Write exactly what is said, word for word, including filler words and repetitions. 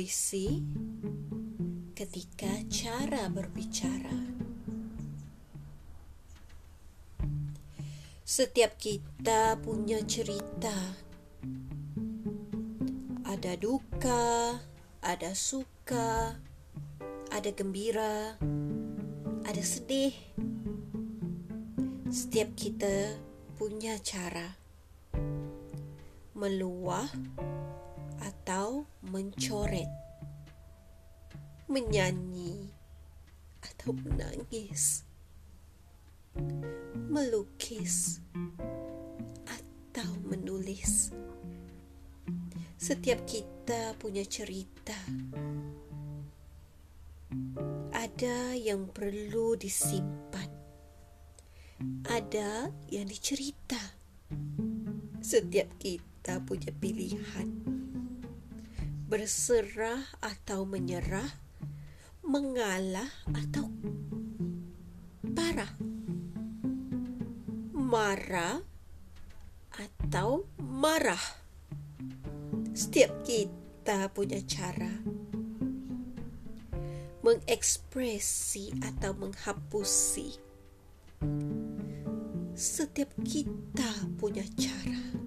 Puisi ketika cara berbicara. Setiap kita punya cerita. Ada duka, ada suka, ada gembira, ada sedih. Setiap kita punya cara meluah atau mencoret, menyanyi atau menangis, melukis atau menulis. Setiap kita punya cerita. Ada yang perlu disimpan, ada yang dicerita. Setiap kita punya pilihan. Berserah atau menyerah, mengalah atau parah, marah atau marah. Setiap kita punya cara mengekspresi atau menghapusi. Setiap kita punya cara.